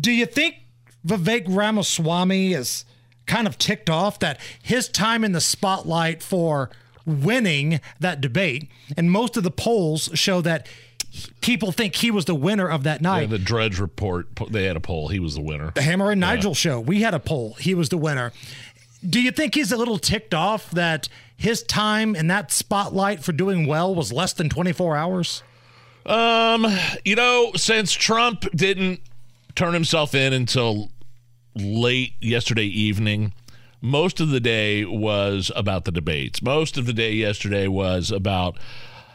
Do you think Vivek Ramaswamy is kind of ticked off that his time in the spotlight for winning that debate, and most of the polls show that people think he was the winner of that night? Yeah, the Drudge Report, they had a poll. He was the winner. The Hammer and Nigel Show, we had a poll. He was the winner. Do you think he's a little ticked off that his time in that spotlight for doing well was less than 24 hours? You know, since Trump didn't turn himself in until late yesterday evening, most of the day was about the debates. Most of the day yesterday was about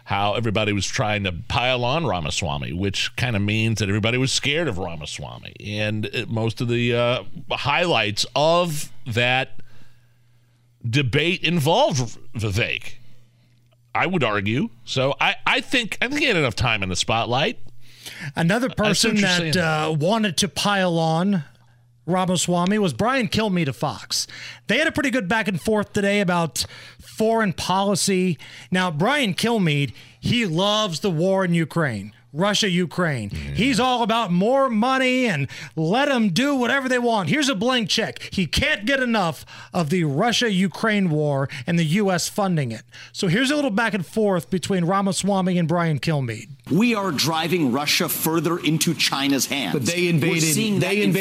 how everybody was trying to pile on Ramaswamy, which kind of means that everybody was scared of Ramaswamy. And most of the highlights of that debate involved Vivek, I would argue. So I think he had enough time in the spotlight. Another person that wanted to pile on Ramaswamy was Brian Kilmeade of Fox. They had a pretty good back and forth today about foreign policy. Now, Brian Kilmeade, he loves the war in Ukraine, Russia, Ukraine. He's all about more money and let them do whatever they want. Here's a blank check. He can't get enough of the Russia-Ukraine war and the U.S. funding it. So here's a little back and forth between Ramaswamy and Brian Kilmeade. We are driving Russia further into China's hands. But they invaded Ukraine,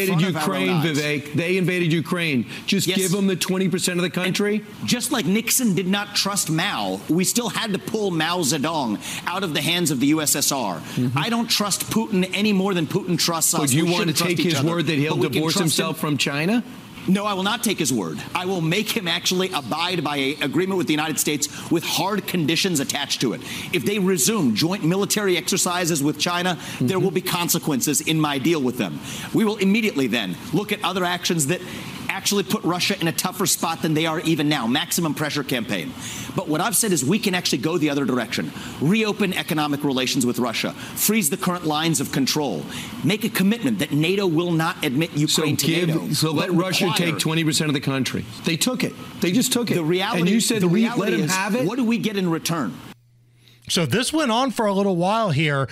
Vivek. They invaded Ukraine. Just give them the 20% of the country. And just like Nixon did not trust Mao, we still had to pull Mao Zedong out of the hands of the USSR. I don't trust Putin any more than Putin trusts us. But you want to take his word that he'll divorce himself from China? No, I will not take his word. I will make him actually abide by an agreement with the United States with hard conditions attached to it. If they resume joint military exercises with China, there will be consequences in my deal with them. We will immediately then look at other actions that actually put Russia in a tougher spot than they are even now. Maximum pressure campaign. But what I've said is we can actually go the other direction. Reopen economic relations with Russia. Freeze the current lines of control. Make a commitment that NATO will not admit Ukraine to NATO. So let Russia take 20% of the country. They took it. They just took it. The reality, and you said we let them have it? What do we get in return? So this went on for a little while here.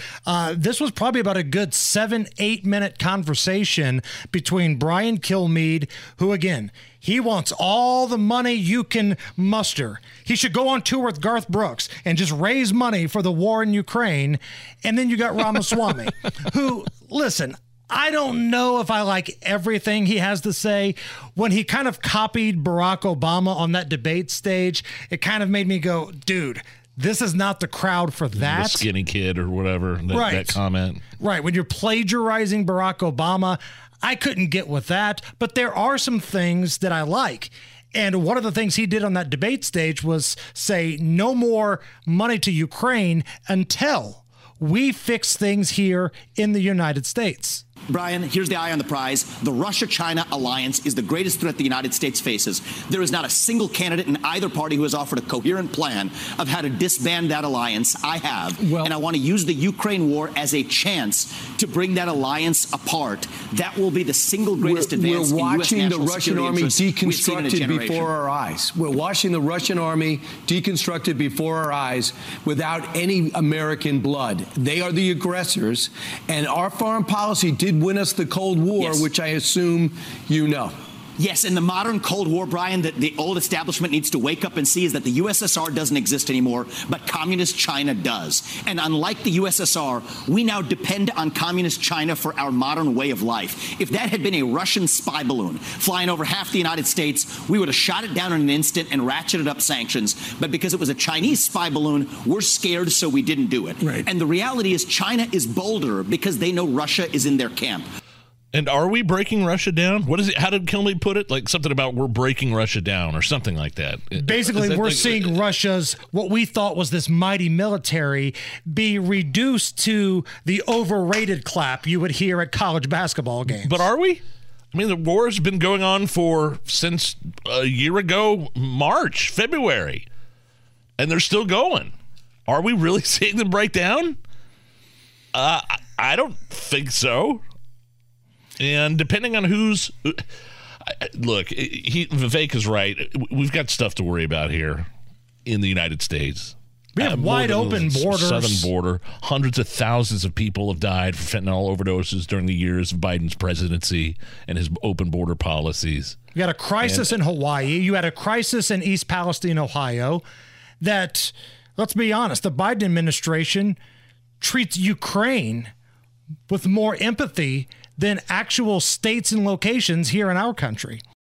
This was probably about a good 7-8 minute conversation between Brian Kilmeade, who, again, he wants all the money you can muster. He should go on tour with Garth Brooks and just raise money for the war in Ukraine. And then you got Ramaswamy, who, listen, I don't know if I like everything he has to say. When he kind of copied Barack Obama on that debate stage, it kind of made me go, dude, this is not the crowd for that. The skinny kid or whatever, that comment. Right, when you're plagiarizing Barack Obama, I couldn't get with that. But there are some things that I like. And one of the things he did on that debate stage was say no more money to Ukraine until we fix things here in the United States. Brian, here's the eye on the prize. The Russia-China alliance is the greatest threat the United States faces. There is not a single candidate in either party who has offered a coherent plan of how to disband that alliance. I have. Well, and I want to use the Ukraine war as a chance to bring that alliance apart. That will be the single greatest advance in U.S. national security interests we've seen in a generation. We're watching the Russian army deconstructed before our eyes. We're watching the Russian army deconstructed before our eyes without any American blood. They are the aggressors, and our foreign policy did win us the Cold War, which I assume you know. Yes, in the modern Cold War, Brian, that the old establishment needs to wake up and see is that the USSR doesn't exist anymore, but Communist China does. And unlike the USSR, we now depend on Communist China for our modern way of life. If that had been a Russian spy balloon flying over half the United States, we would have shot it down in an instant and ratcheted up sanctions. But because it was a Chinese spy balloon, we're scared, so we didn't do it. Right. And the reality is China is bolder because they know Russia is in their camp. And are we breaking Russia down? What is it? How did Kilmeade put it? Like something about we're breaking Russia down or something like that. Basically, we're seeing Russia's, what we thought was this mighty military, be reduced to the overrated clap you would hear at college basketball games. But are we? I mean, the war's been going on since a year ago, March, February, and they're still going. Are we really seeing them break down? I don't think so. And depending on who's – look, Vivek is right. We've got stuff to worry about here in the United States. We have wide open borders. Southern border. Hundreds of thousands of people have died from fentanyl overdoses during the years of Biden's presidency and his open border policies. You had a crisis in Hawaii. You had a crisis in East Palestine, Ohio, that, let's be honest, the Biden administration treats Ukraine with more empathy than actual states and locations here in our country.